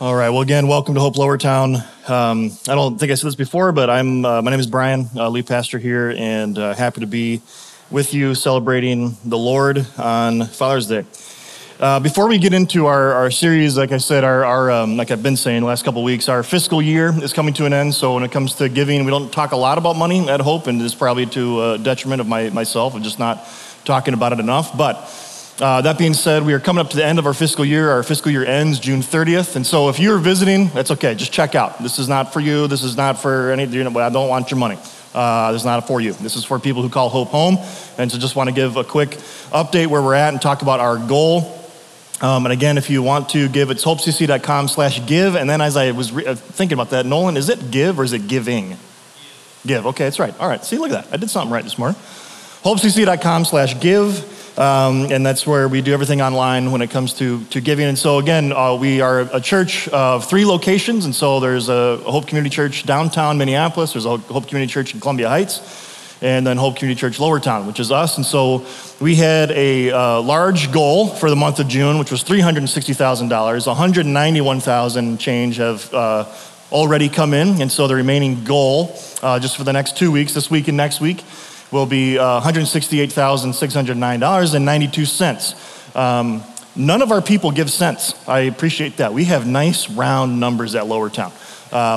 All right. Well, again, welcome to Hope Lowertown. I don't think I said this before, but my name is Brian, lead pastor here, and happy to be with you celebrating the Lord on Father's Day. Before we get into our series, like I said, like I've been saying the last couple of weeks, our fiscal year is coming to an end. So when it comes to giving, we don't talk a lot about money at Hope, and it's probably to a detriment of myself of just not talking about it enough. But that being said, we are coming up to the end of our fiscal year. Our fiscal year ends June 30th. And so if you're visiting, that's okay. Just check out. This is not for you. This is not for any, I don't want your money. This is not for you. This is for people who call Hope home. And so just want to give a quick update where we're at and talk about our goal. And again, if you want to give, it's hopecc.com/give. And then as I was thinking about that, Nolan, is it give or is it giving? Give. Okay, that's right. All right. See, look at that. I did something right this morning. hopecc.com/give. And that's where we do everything online when it comes to giving. And so again, we are a church of three locations. And so there's a Hope Community Church downtown Minneapolis. There's a Hope Community Church in Columbia Heights, and then Hope Community Church Lowertown, which is us. And so we had a large goal for the month of June, which was $360,000. $191,000 change have already come in. And so the remaining goal just for the next 2 weeks, this week and next week, will be $168,609.92. None of our people give cents. I appreciate that. We have nice round numbers at Lowertown.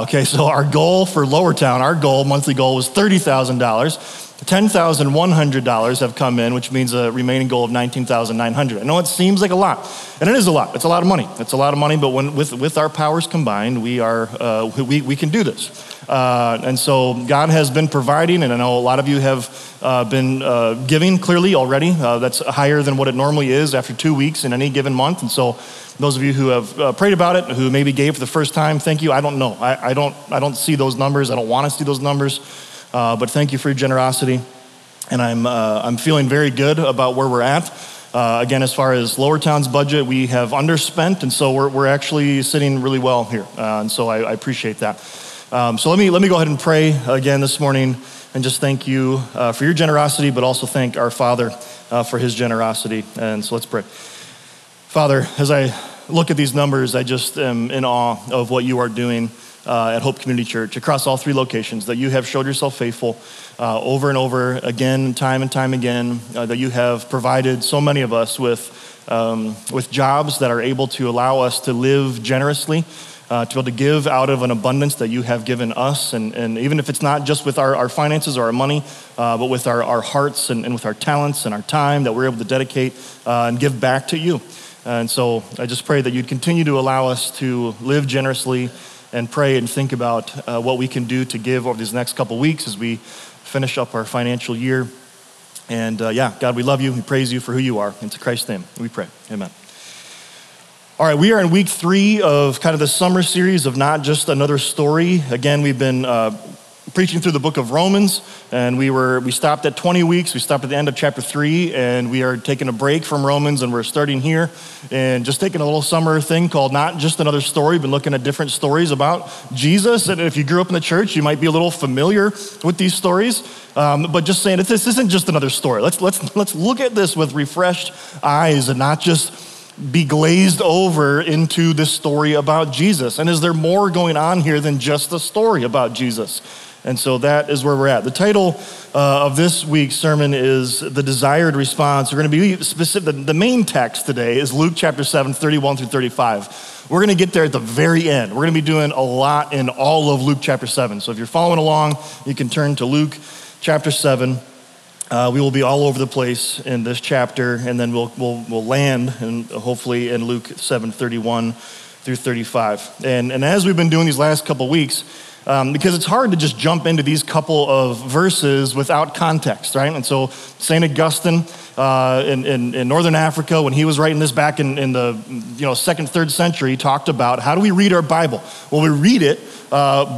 Okay, so our goal for Lowertown, monthly goal was $30,000. $10,100 have come in, which means a remaining goal of $19,900. I know it seems like a lot, and it is a lot. It's a lot of money. It's a lot of money, but with our powers combined, we can do this. And so God has been providing, and I know a lot of you have been giving clearly already. That's higher than what it normally is after 2 weeks in any given month. And so those of you who have prayed about it, who maybe gave for the first time, thank you. I don't know. I don't see those numbers. I don't want to see those numbers. But thank you for your generosity. And I'm feeling very good about where we're at. Again, as far as Lowertown's budget, we have underspent, and so we're actually sitting really well here. And so I appreciate that. So let me go ahead and pray again this morning and just thank you for your generosity, but also thank our Father for his generosity. And so let's pray. Father, as I look at these numbers, I just am in awe of what you are doing at Hope Community Church across all three locations, that you have showed yourself faithful over and over again, time and time again, that you have provided so many of us with jobs that are able to allow us to live generously, to be able to give out of an abundance that you have given us, and even if it's not just with our finances or our money, but with our hearts and with our talents and our time that we're able to dedicate and give back to you. And so I just pray that you'd continue to allow us to live generously and pray and think about what we can do to give over these next couple weeks as we finish up our financial year. And God, we love you. We praise you for who you are. And to Christ's name we pray. Amen. All right, we are in week 3 of kind of the summer series of Not Just Another Story. Again, we've been preaching through the book of Romans, and we stopped at 20 weeks. We stopped at the end of chapter 3, and we are taking a break from Romans, and we're starting here and just taking a little summer thing called Not Just Another Story. We've been looking at different stories about Jesus, and if you grew up in the church, you might be a little familiar with these stories. But just saying, this isn't just another story. Let's look at this with refreshed eyes and not just be glazed over into this story about Jesus. And is there more going on here than just the story about Jesus? And so that is where we're at. The title of this week's sermon is The Desired Response. We're going to be specific. The main text today is Luke chapter 7, 31 through 35. We're going to get there at the very end. We're going to be doing a lot in all of Luke chapter 7. So if you're following along, you can turn to Luke chapter 7. We will be all over the place in this chapter, and then we'll land, and hopefully in Luke 7:31 through 35. And as we've been doing these last couple weeks, because it's hard to just jump into these couple of verses without context, right? And so St. Augustine in Northern Africa, when he was writing this back in the 2nd, 3rd century, talked about how do we read our Bible? Well, we read it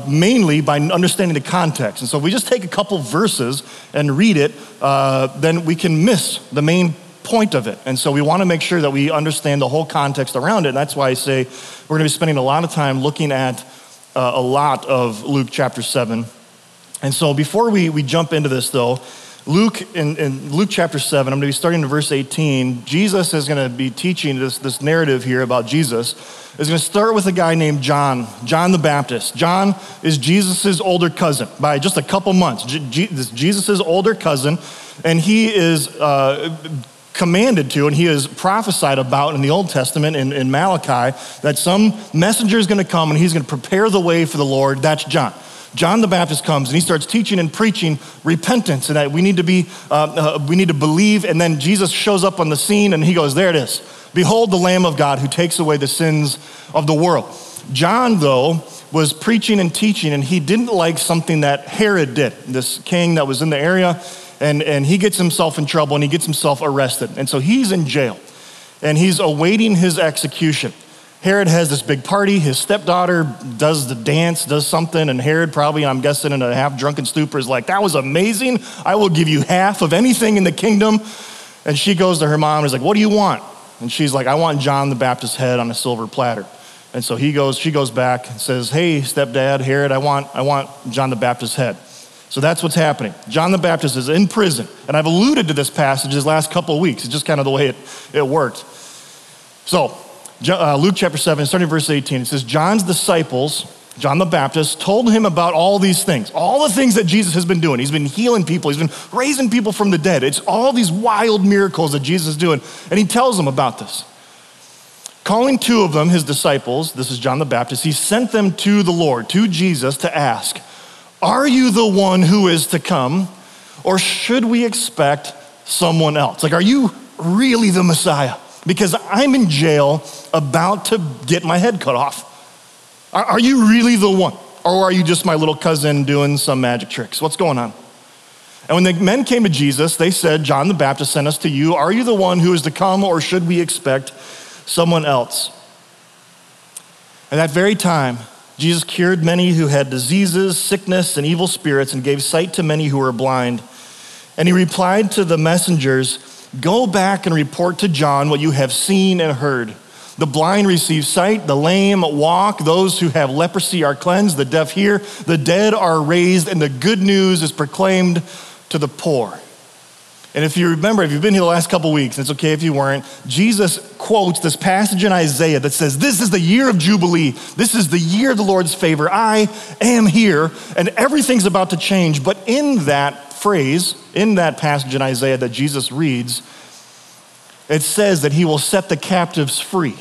mainly by understanding the context. And so if we just take a couple verses and read it, then we can miss the main point of it. And so we want to make sure that we understand the whole context around it. And that's why I say we're going to be spending a lot of time looking at a lot of Luke chapter 7. And so before we jump into this, though, Luke, in Luke chapter 7, I'm going to be starting in verse 18. Jesus is going to be teaching this narrative here about Jesus. It's going to start with a guy named John the Baptist. John is Jesus' older cousin by just a couple months. Jesus' older cousin, and he is commanded to, and he is prophesied about in the Old Testament in Malachi, that some messenger is going to come and he's going to prepare the way for the Lord. That's John. John the Baptist comes and he starts teaching and preaching repentance, and that we need to be, we need to believe. And then Jesus shows up on the scene and he goes, there it is. Behold the Lamb of God who takes away the sins of the world. John, though, was preaching and teaching, and he didn't like something that Herod did, this king that was in the area, and he gets himself in trouble and he gets himself arrested. And so he's in jail and he's awaiting his execution. Herod has this big party. His stepdaughter does the dance, does something, and Herod probably, I'm guessing, in a half-drunken stupor is like, that was amazing. I will give you half of anything in the kingdom. And she goes to her mom and is like, what do you want? And she's like, I want John the Baptist's head on a silver platter. And so she goes back and says, hey, stepdad, Herod, I want John the Baptist's head. So that's what's happening. John the Baptist is in prison. And I've alluded to this passage this last couple of weeks. It's just kind of the way it worked. So Luke chapter 7, starting verse 18, it says, John's disciples, John the Baptist, told him about all the things that Jesus has been doing. He's been healing people. He's been raising people from the dead. It's all these wild miracles that Jesus is doing. And he tells them about this. Calling two of them, his disciples, this is John the Baptist, he sent them to the Lord, to Jesus, to ask, are you the one who is to come, or should we expect someone else? Like, are you really the Messiah? Because I'm in jail about to get my head cut off. Are you really the one? Or are you just my little cousin doing some magic tricks? What's going on? And when the men came to Jesus, they said, John the Baptist sent us to you. Are you the one who is to come, or should we expect someone else? At that very time, Jesus cured many who had diseases, sickness, and evil spirits, and gave sight to many who were blind. And he replied to the messengers, go back and report to John what you have seen and heard. The blind receive sight, the lame walk, those who have leprosy are cleansed, the deaf hear, the dead are raised, and the good news is proclaimed to the poor. And if you remember, if you've been here the last couple weeks, it's okay if you weren't, Jesus quotes this passage in Isaiah that says, this is the year of Jubilee. This is the year of the Lord's favor. I am here, and everything's about to change. But in that phrase, in that passage in Isaiah that Jesus reads, it says that he will set the captives free.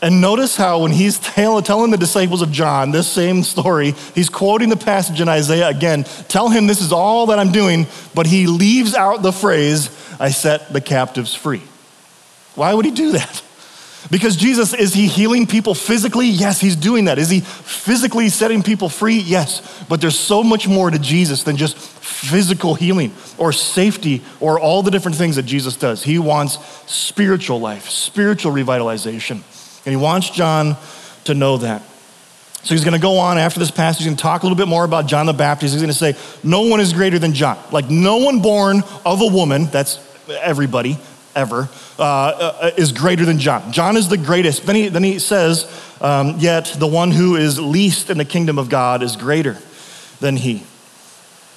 And notice how when he's telling the disciples of John this same story, he's quoting the passage in Isaiah again. Tell him this is all that I'm doing, but he leaves out the phrase, I set the captives free. Why would he do that? Because Jesus, is he healing people physically? Yes, he's doing that. Is he physically setting people free? Yes, but there's so much more to Jesus than just physical healing or safety or all the different things that Jesus does. He wants spiritual life, spiritual revitalization. And he wants John to know that. So he's going to go on after this passage. He's going to talk a little bit more about John the Baptist. He's going to say, no one is greater than John. Like, no one born of a woman, that's everybody ever, is greater than John. John is the greatest. Then he says, yet the one who is least in the kingdom of God is greater than he.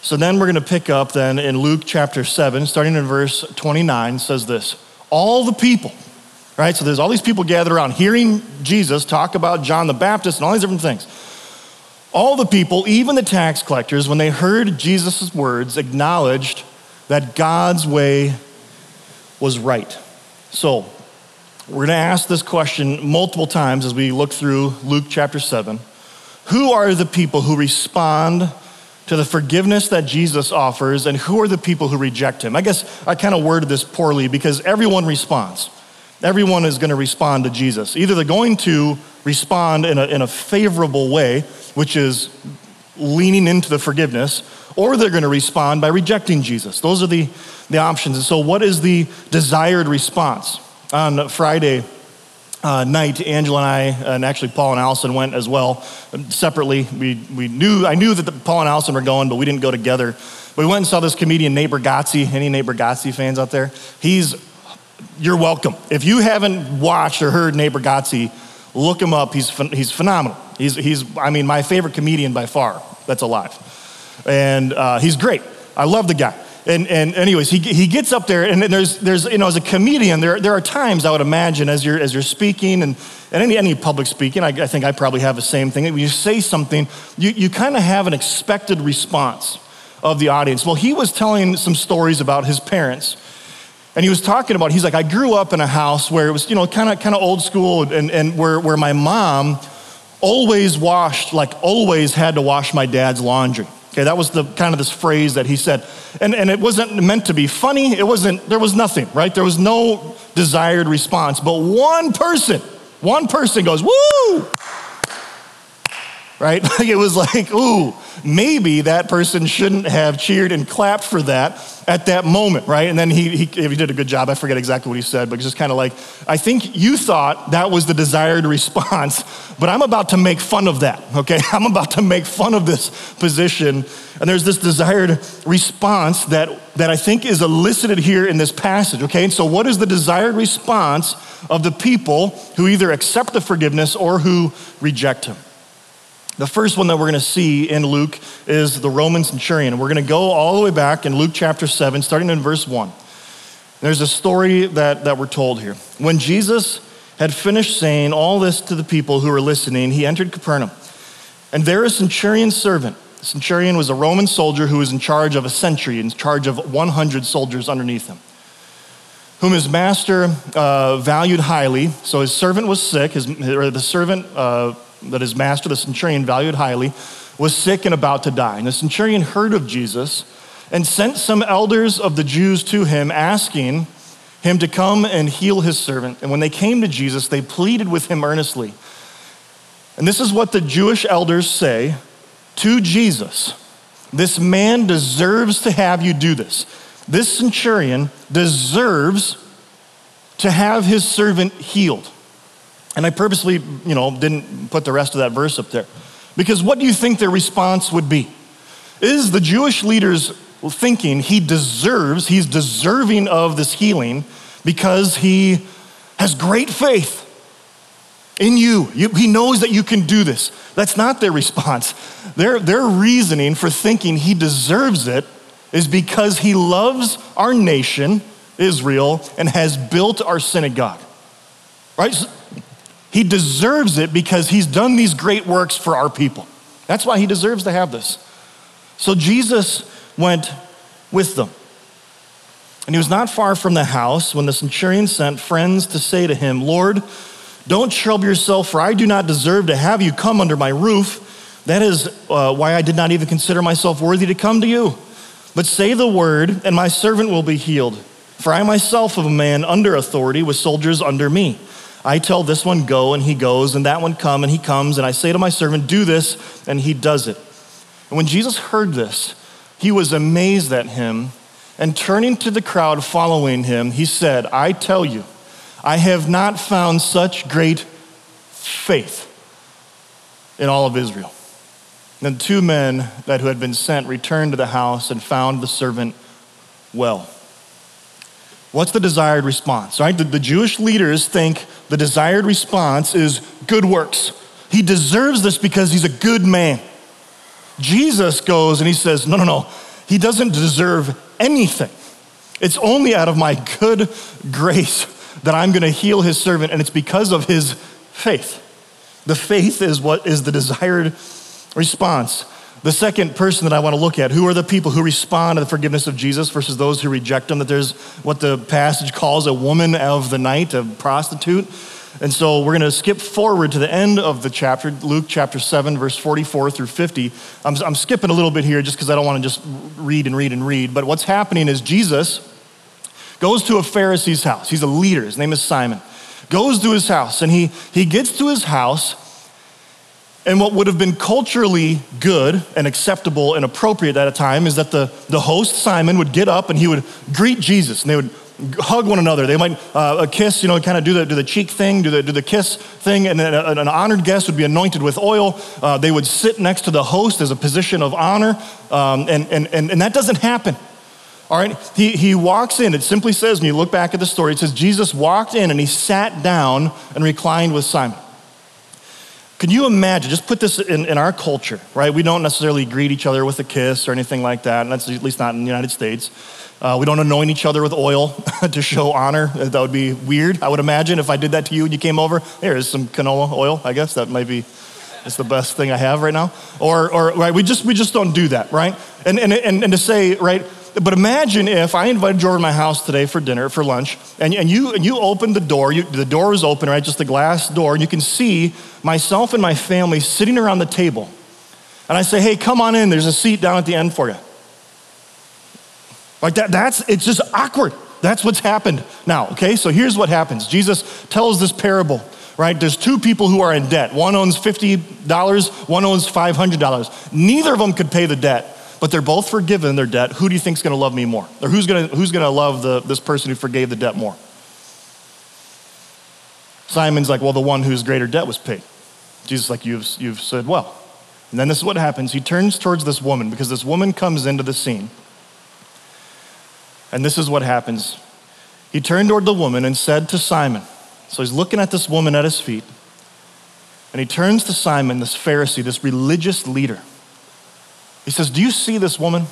So then we're going to pick up then in Luke chapter 7, starting in verse 29, says this, all the people, right? So there's all these people gathered around hearing Jesus talk about John the Baptist and all these different things. All the people, even the tax collectors, when they heard Jesus' words, acknowledged that God's way was right. So we're going to ask this question multiple times as we look through Luke chapter 7. Who are the people who respond to the forgiveness that Jesus offers, and who are the people who reject him? I guess I kind of worded this poorly because everyone responds. Everyone is going to respond to Jesus. Either they're going to respond in a favorable way, which is leaning into the forgiveness, or they're going to respond by rejecting Jesus. Those are the options. And so what is the desired response? On Friday night, Angela and I, and actually Paul and Allison went as well, separately. I knew that Paul and Allison were going, but we didn't go together. But we went and saw this comedian, Nate Bargatze. Any Nate Bargatze fans out there? You're welcome. If you haven't watched or heard Nate Bargatze, look him up. He's phenomenal. He's my favorite comedian by far. That's alive. And he's great. I love the guy. And anyways, he gets up there, and there's you know, as a comedian, there are times I would imagine as you're speaking and any public speaking, I think I probably have the same thing. When you say something, you kind of have an expected response of the audience. Well, he was telling some stories about his parents, and he was talking about, he's like, I grew up in a house where it was, you know, kind of old school, and where my mom always had to wash my dad's laundry. Okay, that was the kind of this phrase that he said. And it wasn't meant to be funny. There was nothing, right? There was no desired response. But one person goes, woo! Right? Like it was like, ooh, maybe that person shouldn't have cheered and clapped for that at that moment, right? And then he did a good job. I forget exactly what he said, but it's just kind of like, I think you thought that was the desired response, but I'm about to make fun of that, okay? I'm about to make fun of this position. And there's this desired response that I think is elicited here in this passage, okay? And so what is the desired response of the people who either accept the forgiveness or who reject him? The first one that we're going to see in Luke is the Roman centurion. We're going to go all the way back in Luke chapter 7, starting in verse 1. There's a story that we're told here. When Jesus had finished saying all this to the people who were listening, he entered Capernaum. And there a centurion's servant. The centurion was a Roman soldier who was in charge of a sentry, in charge of 100 soldiers underneath him, whom his master valued highly. So his servant was sick, that his master, the centurion, valued highly, was sick and about to die. And the centurion heard of Jesus and sent some elders of the Jews to him, asking him to come and heal his servant. And when they came to Jesus, they pleaded with him earnestly. And this is what the Jewish elders say to Jesus: "This man deserves to have you do this. This centurion deserves to have his servant healed." And I purposely, didn't put the rest of that verse up there, because what do you think their response would be? Is the Jewish leaders thinking he's deserving of this healing because he has great faith in you? He knows that you can do this. That's not their response. Their reasoning for thinking he deserves it is because he loves our nation, Israel, and has built our synagogue, right? He deserves it because he's done these great works for our people. That's why he deserves to have this. So Jesus went with them. And he was not far from the house when the centurion sent friends to say to him, "Lord, don't trouble yourself, for I do not deserve to have you come under my roof. That is why I did not even consider myself worthy to come to you. But say the word, and my servant will be healed. For I myself am a man under authority with soldiers under me. I tell this one, go, and he goes, and that one, come, and he comes, and I say to my servant, do this, and he does it." And when Jesus heard this, he was amazed at him, and turning to the crowd following him, he said, "I tell you, I have not found such great faith in all of Israel." Then two men who had been sent returned to the house and found the servant well. What's the desired response, right? The Jewish leaders think the desired response is good works. He deserves this because he's a good man. Jesus goes and he says, no. He doesn't deserve anything. It's only out of my good grace that I'm gonna heal his servant, and it's because of his faith. The faith is what is the desired response. The second person that I want to look at, who are the people who respond to the forgiveness of Jesus versus those who reject him, that there's what the passage calls a woman of the night, a prostitute. And so we're going to skip forward to the end of the chapter, Luke chapter 7, verse 44 through 50. I'm skipping a little bit here just because I don't want to just read. But what's happening is Jesus goes to a Pharisee's house. He's a leader. His name is Simon. Goes to his house, and he gets to his house, and what would have been culturally good and acceptable and appropriate at a time is that the host, Simon, would get up and he would greet Jesus, and they would hug one another. They might kiss, kind of do the cheek thing, do the kiss thing, and an honored guest would be anointed with oil. They would sit next to the host as a position of honor, and that doesn't happen. All right, he walks in. It simply says, when you look back at the story, it says Jesus walked in and he sat down and reclined with Simon. Can you imagine, just put this in our culture, right? We don't necessarily greet each other with a kiss or anything like that, and that's at least not in the United States. We don't anoint each other with oil to show honor. That would be weird, I would imagine, if I did that to you and you came over. Here is some canola oil, I guess. That might be, it's the best thing I have right now. Or right, we just don't do that, right? And to say, right, but imagine if I invited you over to my house today for dinner, for lunch, and you opened the door. The door was open, right? Just the glass door, and you can see myself and my family sitting around the table. And I say, hey, come on in. There's a seat down at the end for you. Like it's just awkward. That's what's happened now, okay? So here's what happens. Jesus tells this parable, right? There's two people who are in debt. One owns $50, one owns $500. Neither of them could pay the debt. But they're both forgiven their debt. Who do you think's going to love me more? Or who's going to love this person who forgave the debt more? Simon's like, well, the one whose greater debt was paid. Jesus is like, you've said well. And then this is what happens. He turns towards this woman because this woman comes into the scene. And this is what happens. He turned toward the woman and said to Simon. So he's looking at this woman at his feet. And he turns to Simon, this Pharisee, this religious leader. He says, do you see this woman?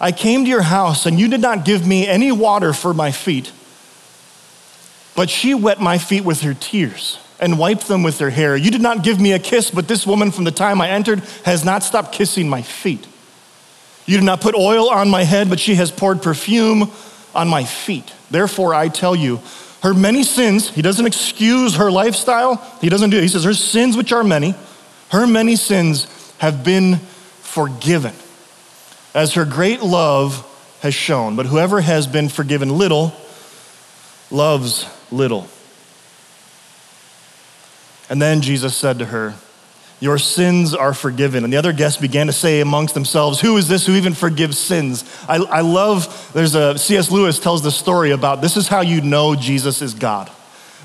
I came to your house and you did not give me any water for my feet, but she wet my feet with her tears and wiped them with her hair. You did not give me a kiss, but this woman from the time I entered has not stopped kissing my feet. You did not put oil on my head, but she has poured perfume on my feet. Therefore, I tell you, her many sins, he doesn't excuse her lifestyle. He doesn't do it. He says her sins, which are many, her many sins have been forgiven, as her great love has shown. But whoever has been forgiven little, loves little. And then Jesus said to her, your sins are forgiven. And the other guests began to say amongst themselves, who is this who even forgives sins? I love, there's a, C.S. Lewis tells the story about this is how you know Jesus is God,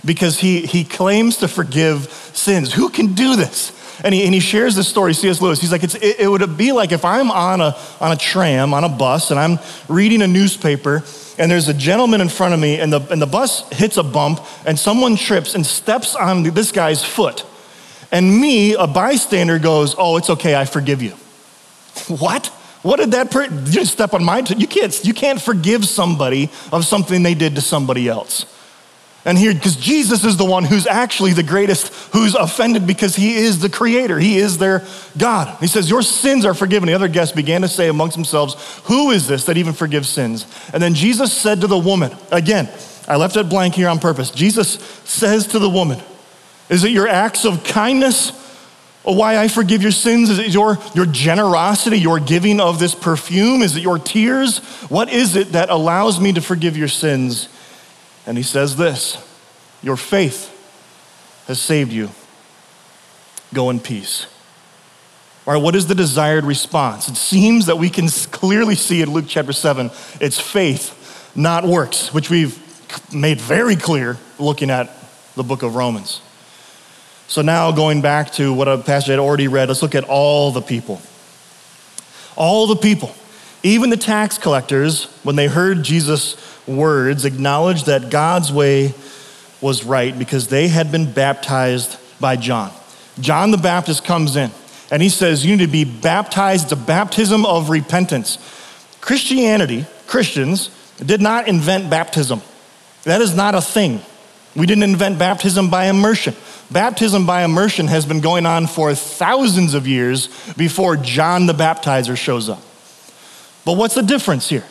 because he claims to forgive sins. Who can do this? And he shares this story, C.S. Lewis. He's like, it would be like if I'm on a tram, on a bus, and I'm reading a newspaper, and there's a gentleman in front of me, and the bus hits a bump, and someone trips and steps on this guy's foot. And me, a bystander, goes, oh, it's okay, I forgive you. What? What did that person, you didn't step on my toe. You can't forgive somebody of something they did to somebody else. And here, because Jesus is the one who's actually the greatest, who's offended because he is the creator. He is their God. He says, your sins are forgiven. The other guests began to say amongst themselves, who is this that even forgives sins? And then Jesus said to the woman, again, I left it blank here on purpose. Jesus says to the woman, is it your acts of kindness why I forgive your sins? Is it your generosity, your giving of this perfume? Is it your tears? What is it that allows me to forgive your sins? And he says this, your faith has saved you. Go in peace. All right, what is the desired response? It seems that we can clearly see in Luke chapter 7, it's faith, not works, which we've made very clear looking at the book of Romans. So now going back to what a passage I had already read, let's look at all the people. All the people, even the tax collectors, when they heard Jesus' words, acknowledged that God's way was right because they had been baptized by John. John the Baptist comes in and he says, you need to be baptized. It's a baptism of repentance. Christianity, Christians, did not invent baptism. That is not a thing. We didn't invent baptism by immersion. Baptism by immersion has been going on for thousands of years before John the Baptizer shows up. But what's the difference here?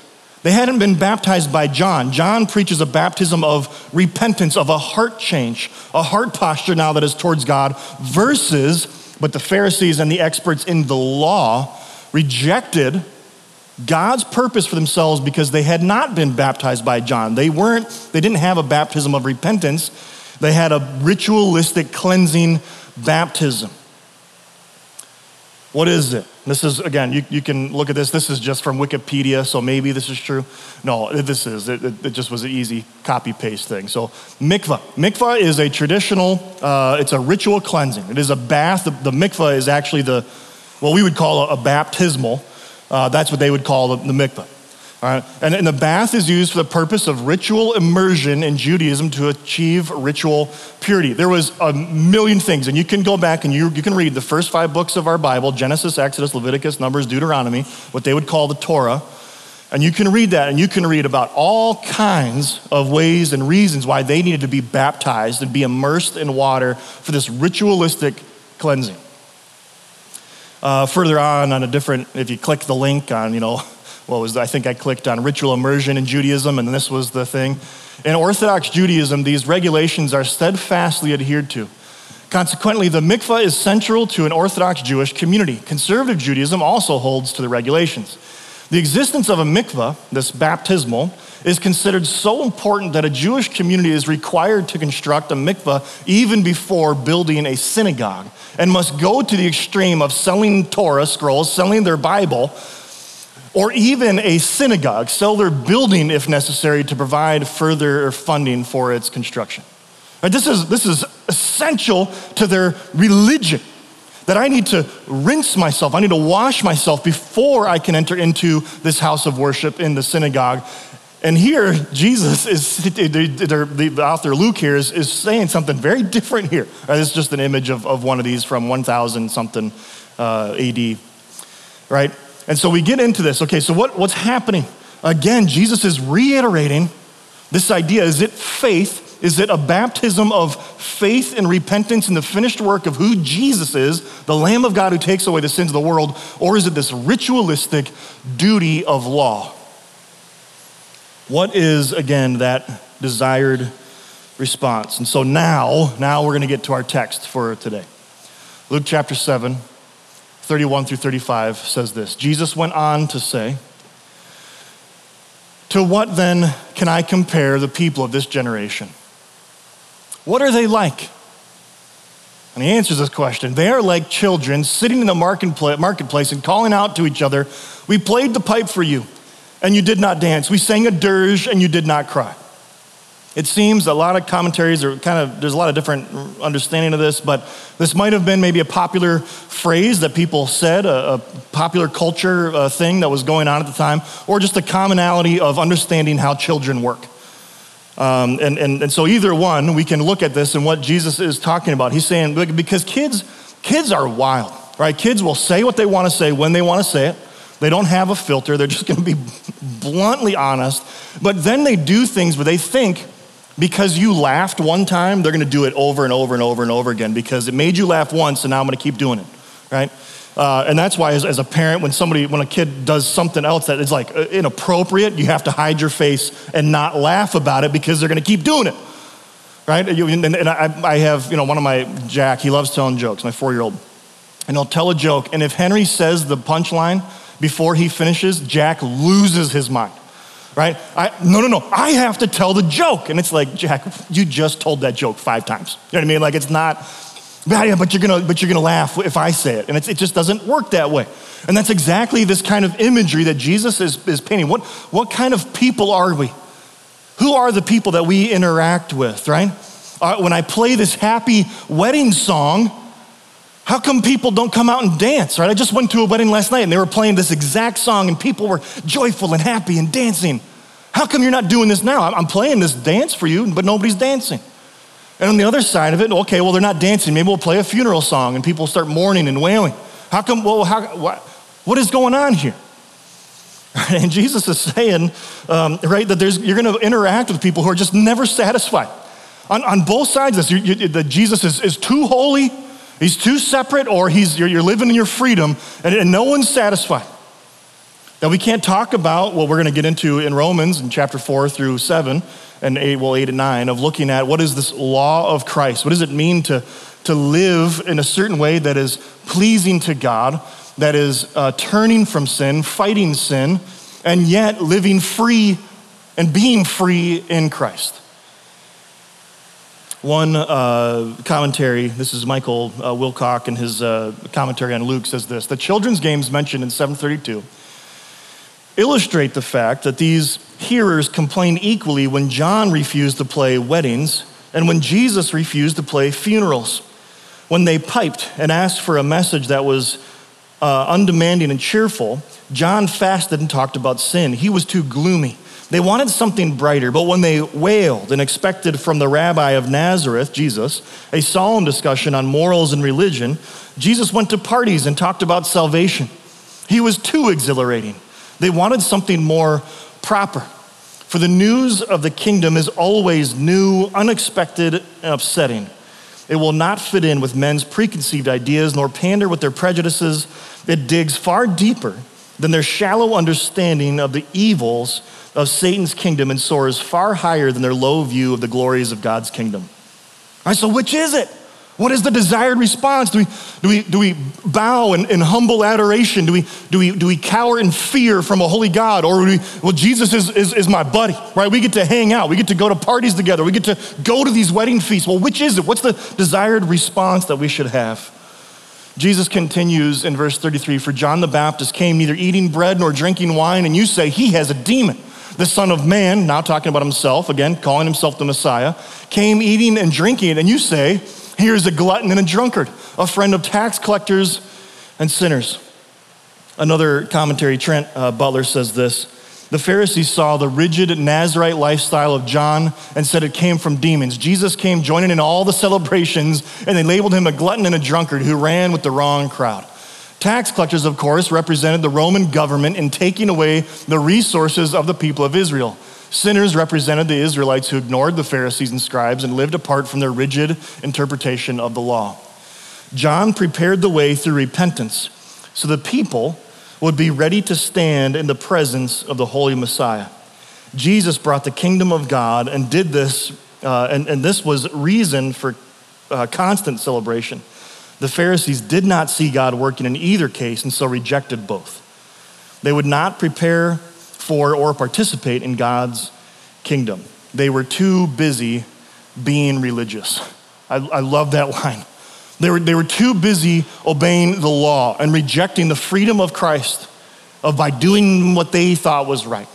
They hadn't been baptized by John. John preaches a baptism of repentance, of a heart change, a heart posture now that is towards God versus, but the Pharisees and the experts in the law rejected God's purpose for themselves because they had not been baptized by John. They didn't have a baptism of repentance. They had a ritualistic cleansing baptism. What is it? This is, again, you can look at this. This is just from Wikipedia, so maybe this is true. No, this is. It just was an easy copy-paste thing. So mikvah. Mikvah is a traditional, it's a ritual cleansing. It is a bath. The mikvah is actually what we would call a baptismal. That's what they would call the mikvah. All right. And the bath is used for the purpose of ritual immersion in Judaism to achieve ritual purity. There was a million things, and you can go back and you can read the first 5 books of our Bible, Genesis, Exodus, Leviticus, Numbers, Deuteronomy, what they would call the Torah. And you can read that, and you can read about all kinds of ways and reasons why they needed to be baptized and be immersed in water for this ritualistic cleansing. Further on a different, if you click the link on, I think I clicked on ritual immersion in Judaism, and this was the thing. In Orthodox Judaism, these regulations are steadfastly adhered to. Consequently, the mikvah is central to an Orthodox Jewish community. Conservative Judaism also holds to the regulations. The existence of a mikvah, this baptismal, is considered so important that a Jewish community is required to construct a mikvah even before building a synagogue, and must go to the extreme of selling Torah scrolls, selling their Bible, or even a synagogue, sell their building if necessary to provide further funding for its construction. This is essential to their religion, that I need to rinse myself, I need to wash myself before I can enter into this house of worship in the synagogue. And here, Jesus is, the author Luke here is saying something very different here. This is just an image of one of these from 1000 something AD, right? And so we get into this. Okay, so what's happening? Again, Jesus is reiterating this idea. Is it faith? Is it a baptism of faith and repentance in the finished work of who Jesus is, the Lamb of God who takes away the sins of the world, or is it this ritualistic duty of law? What is, again, that desired response? And so now we're gonna get to our text for today. Luke chapter 7, 31 through 35 says this. Jesus went on to say, "To what then can I compare the people of this generation? What are they like?" And he answers this question. "They are like children sitting in the marketplace and calling out to each other, 'We played the pipe for you, and you did not dance. We sang a dirge, and you did not cry.'" It seems a lot of commentaries are there's a lot of different understanding of this, but this might have been maybe a popular phrase that people said, a popular culture thing that was going on at the time, or just a commonality of understanding how children work. And so either one, we can look at this and what Jesus is talking about. He's saying, because kids are wild, right? Kids will say what they want to say when they want to say it. They don't have a filter. They're just going to be bluntly honest. But then they do things where they think, because you laughed one time, they're gonna do it over and over and over and over again because it made you laugh once and now I'm gonna keep doing it, right? And that's why as a parent, when a kid does something else that is like inappropriate, you have to hide your face and not laugh about it because they're gonna keep doing it, right? And I have, one of my, Jack, he loves telling jokes, my 4-year-old, and he'll tell a joke, and if Henry says the punchline before he finishes, Jack loses his mind. Right? I have to tell the joke. And it's like, Jack, you just told that joke 5 times. You know what I mean? Like it's not, but you're gonna laugh if I say it. And it just doesn't work that way. And that's exactly this kind of imagery that Jesus is painting. What kind of people are we? Who are the people that we interact with, right? When I play this happy wedding song, how come people don't come out and dance, right? I just went to a wedding last night and they were playing this exact song and people were joyful and happy and dancing. How come you're not doing this now? I'm playing this dance for you, but nobody's dancing. And on the other side of it, okay, well, they're not dancing. Maybe we'll play a funeral song and people start mourning and wailing. How come, what is going on here? And Jesus is saying, that you're gonna interact with people who are just never satisfied. On both sides of this, that Jesus is too holy, he's too separate, or you're living in your freedom, and no one's satisfied. Now, we can't talk about what we're gonna get into in Romans in chapter 4 through 7, and 8 and 9, of looking at what is this law of Christ? What does it mean to live in a certain way that is pleasing to God, that is turning from sin, fighting sin, and yet living free and being free in Christ? One commentary, this is Michael Wilcock in his commentary on Luke, says this: "The children's games mentioned in 732 illustrate the fact that these hearers complained equally when John refused to play weddings and when Jesus refused to play funerals, when they piped and asked for a message that was undemanding and cheerful, John fasted and talked about sin. He was too gloomy. They wanted something brighter, but when they wailed and expected from the rabbi of Nazareth, Jesus, a solemn discussion on morals and religion, Jesus went to parties and talked about salvation. He was too exhilarating. They wanted something more proper. For the news of the kingdom is always new, unexpected, and upsetting. It will not fit in with men's preconceived ideas, nor pander with their prejudices. It digs far deeper than their shallow understanding of the evils of Satan's kingdom and soars far higher than their low view of the glories of God's kingdom. All right, so which is it? What is the desired response? Do we bow in humble adoration? Do we cower in fear from a holy God? Or Jesus is my buddy, right? We get to hang out. We get to go to parties together. We get to go to these wedding feasts. Well, which is it? What's the desired response that we should have? Jesus continues in verse 33, for John the Baptist came neither eating bread nor drinking wine, and you say he has a demon. The Son of Man, now talking about himself, again, calling himself the Messiah, came eating and drinking, and you say, here is a glutton and a drunkard, a friend of tax collectors and sinners. Another commentary, Trent Butler, says this, the Pharisees saw the rigid Nazirite lifestyle of John and said it came from demons. Jesus came joining in all the celebrations, and they labeled him a glutton and a drunkard who ran with the wrong crowd. Tax collectors, of course, represented the Roman government in taking away the resources of the people of Israel. Sinners represented the Israelites who ignored the Pharisees and scribes and lived apart from their rigid interpretation of the law. John prepared the way through repentance so the people would be ready to stand in the presence of the Holy Messiah. Jesus brought the kingdom of God and did this, and this was reason for constant celebration. The Pharisees did not see God working in either case and so rejected both. They would not prepare for or participate in God's kingdom. They were too busy being religious. I love that line. They were too busy obeying the law and rejecting the freedom of Christ by doing what they thought was right.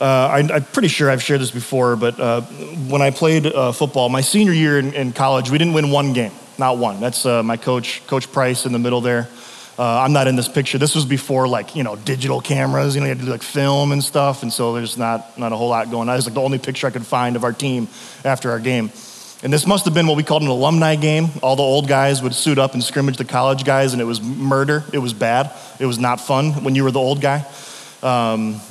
I'm pretty sure I've shared this before, but when I played football, my senior year in college, we didn't win one game, not one. That's my coach, Coach Price in the middle there. I'm not in this picture. This was before digital cameras, you had to do film and stuff. And so there's not a whole lot going on. It was the only picture I could find of our team after our game. And this must've been what we called an alumni game. All the old guys would suit up and scrimmage the college guys, and it was murder. It was bad. It was not fun when you were the old guy.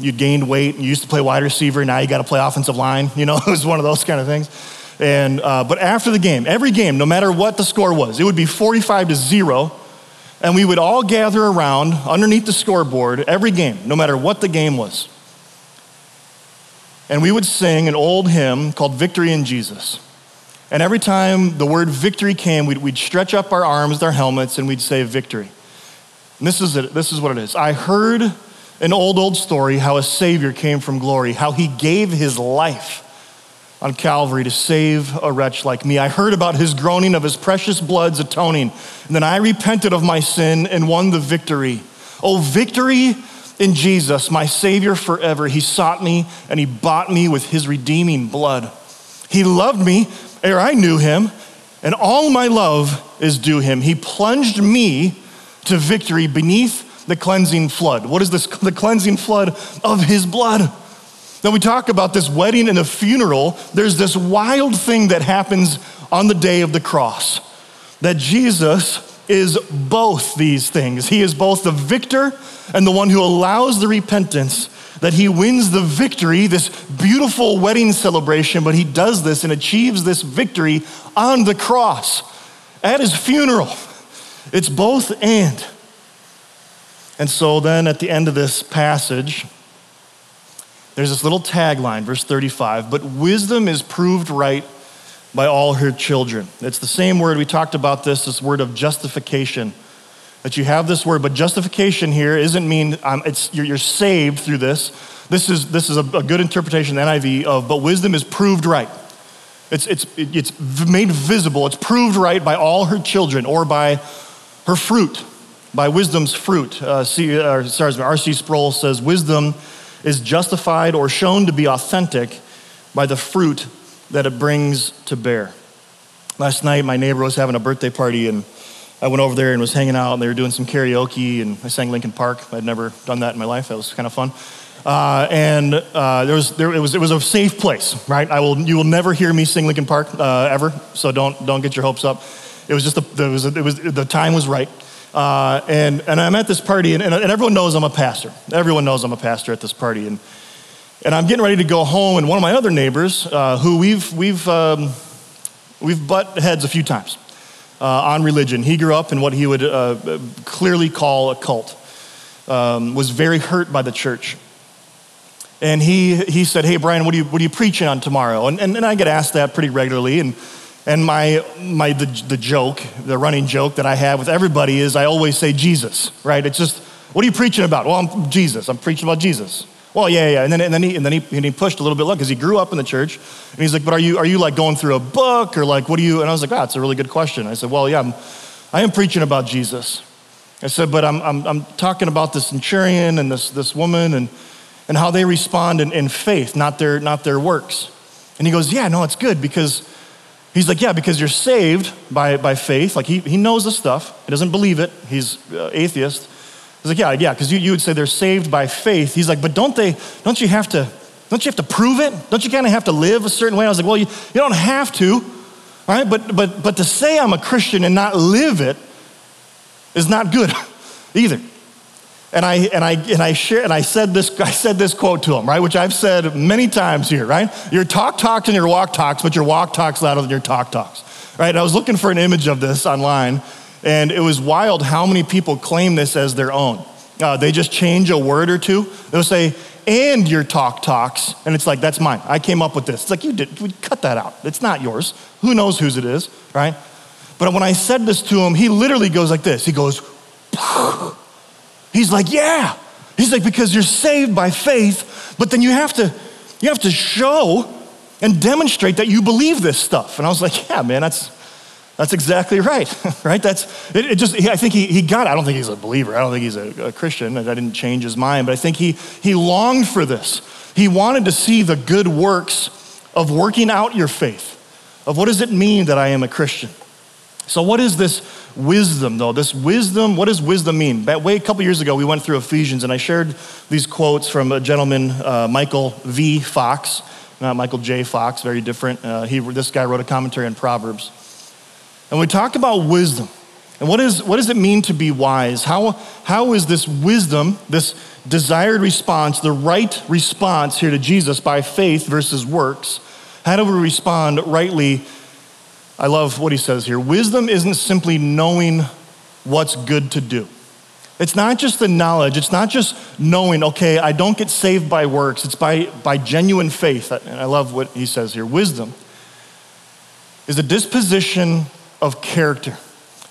You'd gained weight, and you used to play wide receiver, now you got to play offensive line. It was one of those kind of things. And but after the game, every game, no matter what the score was, it would be 45-0, and we would all gather around underneath the scoreboard every game, no matter what the game was. And we would sing an old hymn called Victory in Jesus. And every time the word victory came, we'd stretch up our arms, our helmets, and we'd say victory. And this is it. This is what it is. I heard an old story, how a savior came from glory, how he gave his life on Calvary to save a wretch like me. I heard about his groaning of his precious blood's atoning, and then I repented of my sin and won the victory. Oh, victory in Jesus, my savior forever. He sought me and he bought me with his redeeming blood. He loved me ere I knew him, and all my love is due him. He plunged me to victory beneath the cleansing flood. What is this? The cleansing flood of his blood. Now we talk about this wedding and the funeral. There's this wild thing that happens on the day of the cross, that Jesus is both these things. He is both the victor and the one who allows the repentance, that he wins the victory, this beautiful wedding celebration, but he does this and achieves this victory on the cross at his funeral. It's both and. And so then at the end of this passage, there's this little tagline, verse 35, but wisdom is proved right by all her children. It's the same word we talked about this word of justification, that you have this word, but justification here isn't mean you're saved through this. This is a good interpretation of NIV of, but wisdom is proved right. It's made visible, it's proved right by all her children, or by her fruit, by wisdom's fruit. R.C. Sproul says, wisdom is justified or shown to be authentic by the fruit that it brings to bear. Last night, my neighbor was having a birthday party, and I went over there and was hanging out, and they were doing some karaoke, and I sang Linkin Park. I'd never done that in my life. That was kind of fun. It was a safe place, right? You will never hear me sing Linkin Park ever, so don't get your hopes up. It was just the time was right. And I'm at this party, and everyone knows I'm a pastor. Everyone knows I'm a pastor at this party, and I'm getting ready to go home. And one of my other neighbors, who we've butt heads a few times on religion. He grew up in what he would clearly call a cult. Was very hurt by the church. And he said, "Hey, Brian, what are you preaching on tomorrow?" And I get asked that pretty regularly. And the running joke that I have with everybody is I always say Jesus, right? It's just, what are you preaching about? Well, I'm preaching about Jesus. Well, yeah. And then he pushed a little bit, look, because he grew up in the church, and he's like, "But are you like going through a book, or like what do you?" And I was like, "Wow, that's a really good question." I said, "Well, yeah, I am preaching about Jesus." I said, "But I'm talking about the centurion and this woman and how they respond in faith, not their works." And he goes, "Yeah, no, it's good because." He's like, "Yeah, because you're saved by faith." Like he knows the stuff. He doesn't believe it. He's atheist. He's like, "Yeah, because you would say they're saved by faith." He's like, "But don't you have to prove it? Don't you kind of have to live a certain way?" I was like, "Well, you don't have to, all right? But to say I'm a Christian and not live it is not good either." And I said this quote to him, right, which I've said many times here, right? Your talk talks and your walk talks, but your walk talks louder than your talk talks, right? And I was looking for an image of this online, and it was wild how many people claim this as their own. They just change a word or two. They'll say, "And your talk talks," and it's like, "That's mine. I came up with this." It's like, you did. Cut that out. It's not yours. Who knows whose it is, right? But when I said this to him, he literally goes like this. He goes, he's like, "Yeah." He's like, "Because you're saved by faith, but then you have to show and demonstrate that you believe this stuff." And I was like, "Yeah, man, that's exactly right," right? I think he got it. I don't think he's a believer. I don't think he's a Christian. I didn't change his mind, but I think he longed for this. He wanted to see the good works of working out your faith, of what does it mean that I am a Christian? So what is this wisdom, though? This wisdom, what does wisdom mean? A couple years ago, we went through Ephesians, and I shared these quotes from a gentleman, Michael V. Fox, not Michael J. Fox, very different. This guy wrote a commentary on Proverbs. And we talked about wisdom. And what does it mean to be wise? How is this wisdom, this desired response, the right response here to Jesus by faith versus works? How do we respond rightly? I love what he says here. Wisdom isn't simply knowing what's good to do. It's not just the knowledge. It's not just knowing, okay, I don't get saved by works. It's by genuine faith. And I love what he says here. Wisdom is a disposition of character,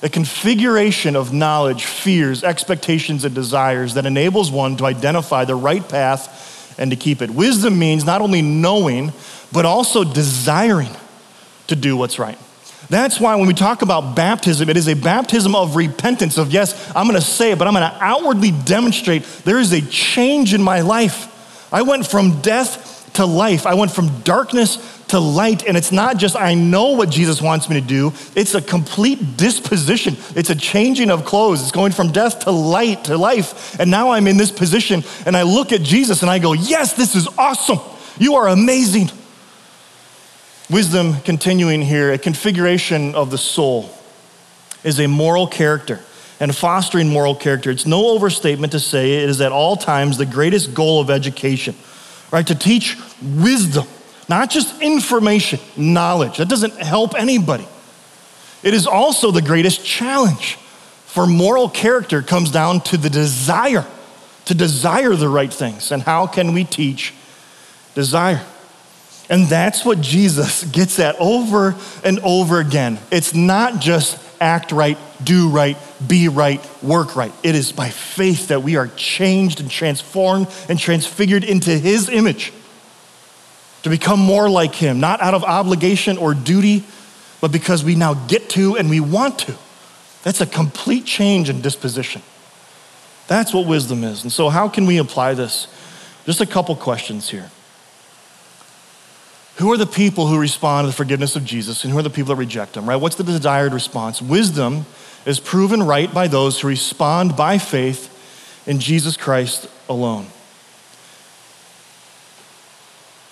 a configuration of knowledge, fears, expectations, and desires that enables one to identify the right path and to keep it. Wisdom means not only knowing, but also desiring to do what's right. That's why when we talk about baptism, it is a baptism of repentance, of yes, I'm going to say it, but I'm going to outwardly demonstrate there is a change in my life. I went from death to life. I went from darkness to light, and it's not just I know what Jesus wants me to do. It's a complete disposition. It's a changing of clothes. It's going from death to light to life, and now I'm in this position, and I look at Jesus, and I go, yes, this is awesome. You are amazing. Wisdom, continuing here, a configuration of the soul is a moral character and fostering moral character. It's no overstatement to say it is at all times the greatest goal of education, right? To teach wisdom, not just information, knowledge. That doesn't help anybody. It is also the greatest challenge, for moral character comes down to the desire, to desire the right things. And how can we teach desire? And that's what Jesus gets at over and over again. It's not just act right, do right, be right, work right. It is by faith that we are changed and transformed and transfigured into his image to become more like him, not out of obligation or duty, but because we now get to and we want to. That's a complete change in disposition. That's what wisdom is. And so how can we apply this? Just a couple questions here. Who are the people who respond to the forgiveness of Jesus, and who are the people that reject him, right? What's the desired response? Wisdom is proven right by those who respond by faith in Jesus Christ alone.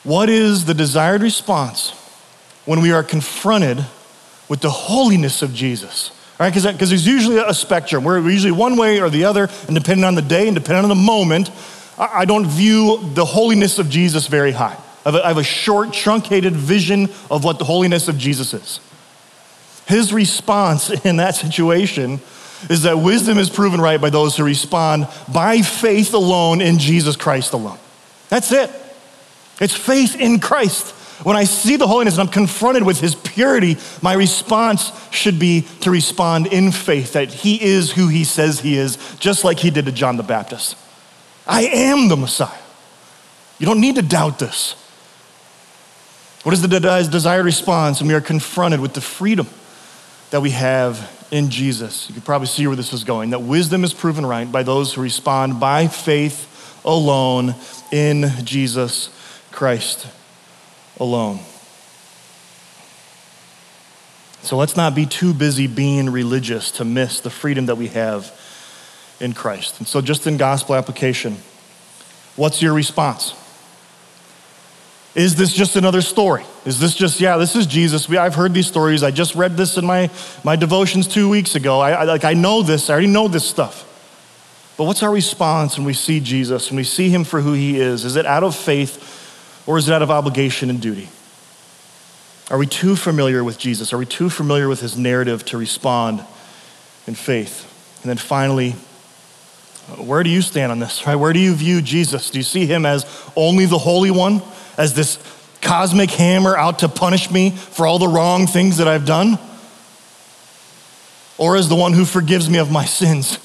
What is the desired response when we are confronted with the holiness of Jesus? All right, because there's usually a spectrum. We're usually one way or the other, and depending on the day and depending on the moment, I don't view the holiness of Jesus very high. I have a short, truncated vision of what the holiness of Jesus is. His response in that situation is that wisdom is proven right by those who respond by faith alone in Jesus Christ alone. That's it. It's faith in Christ. When I see the holiness and I'm confronted with his purity, my response should be to respond in faith that he is who he says he is, just like he did to John the Baptist. I am the Messiah. You don't need to doubt this. What is the desired response when we are confronted with the freedom that we have in Jesus? You can probably see where this is going, that wisdom is proven right by those who respond by faith alone in Jesus Christ alone. So let's not be too busy being religious to miss the freedom that we have in Christ. And so just in gospel application, what's your response? Is this just another story? Is this just, yeah, this is Jesus. I've heard these stories. I just read this in my devotions 2 weeks ago. I know this. I already know this stuff. But what's our response when we see Jesus, when we see him for who he is? Is it out of faith or is it out of obligation and duty? Are we too familiar with Jesus? Are we too familiar with his narrative to respond in faith? And then finally, where do you stand on this, right? Where do you view Jesus? Do you see him as only the Holy One, as this cosmic hammer out to punish me for all the wrong things that I've done? Or as the one who forgives me of my sins?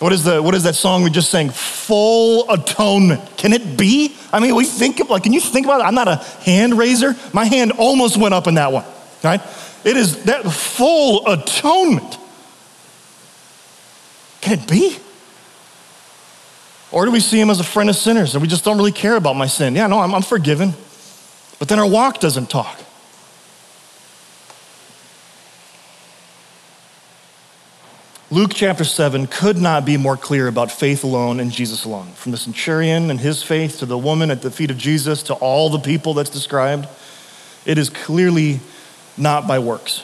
What is that song we just sang? Full atonement. Can it be? I mean, can you think about it? I'm not a hand raiser. My hand almost went up in that one, right? It is that full atonement. Can it be? Or do we see him as a friend of sinners and we just don't really care about my sin? Yeah, no, I'm forgiven. But then our walk doesn't talk. Luke chapter 7 could not be more clear about faith alone and Jesus alone. From the centurion and his faith to the woman at the feet of Jesus to all the people that's described, it is clearly not by works.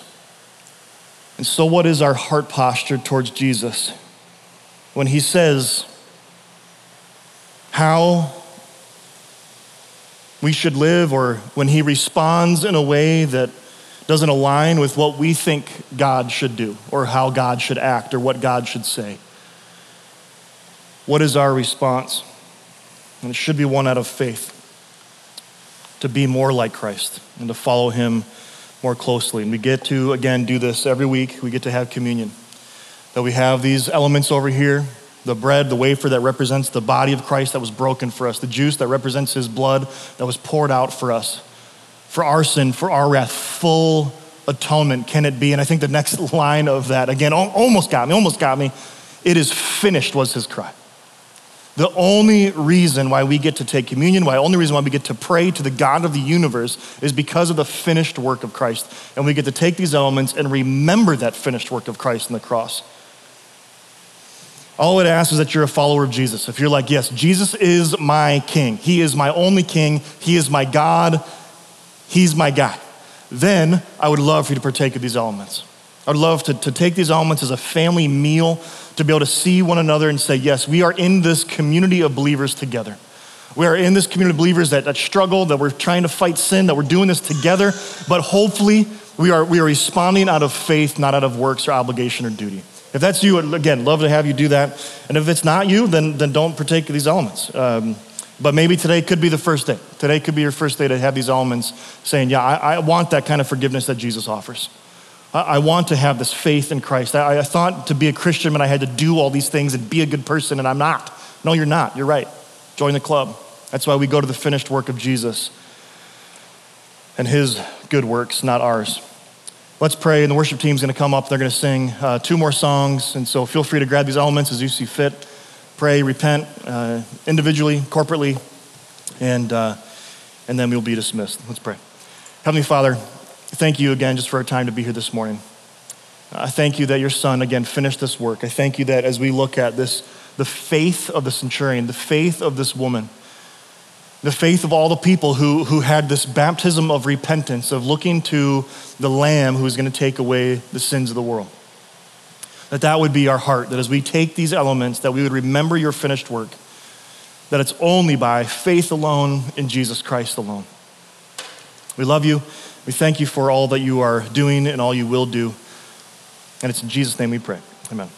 And so what is our heart posture towards Jesus when he says how we should live, or when he responds in a way that doesn't align with what we think God should do or how God should act or what God should say? What is our response? And it should be one out of faith, to be more like Christ and to follow him more closely. And we get to, again, do this every week. We get to have communion, that we have these elements over here, the bread, the wafer that represents the body of Christ that was broken for us, the juice that represents his blood that was poured out for us, for our sin, for our wrath, full atonement. Can it be? And I think the next line of that, again, almost got me. It is finished was his cry. The only reason why we get to take communion, the only reason why we get to pray to the God of the universe is because of the finished work of Christ. And we get to take these elements and remember that finished work of Christ on the cross. All it asks is that you're a follower of Jesus. If you're like, yes, Jesus is my king. He is my only king. He is my God. He's my guy. Then I would love for you to partake of these elements. I'd love to take these elements as a family meal, to be able to see one another and say, yes, we are in this community of believers together. We are in this community of believers that struggle, that we're trying to fight sin, that we're doing this together, but hopefully we are responding out of faith, not out of works or obligation or duty. If that's you, again, love to have you do that. And if it's not you, then don't partake of these elements. But maybe today could be the first day. Today could be your first day to have these elements, saying, yeah, I want that kind of forgiveness that Jesus offers. I want to have this faith in Christ. I thought to be a Christian when I had to do all these things and be a good person, and I'm not. No, you're not. You're right. Join the club. That's why we go to the finished work of Jesus and his good works, not ours. Let's pray, and the worship team's going to come up. They're going to sing two more songs, and so feel free to grab these elements as you see fit. Pray, repent, individually, corporately, and and then we'll be dismissed. Let's pray. Heavenly Father, thank you again just for our time to be here this morning. I thank you that your son, again, finished this work. I thank you that as we look at this, the faith of the centurion, the faith of this woman, the faith of all the people who had this baptism of repentance, of looking to the Lamb who is going to take away the sins of the world. That would be our heart, that as we take these elements, that we would remember your finished work, that it's only by faith alone in Jesus Christ alone. We love you. We thank you for all that you are doing and all you will do. And it's in Jesus' name we pray. Amen.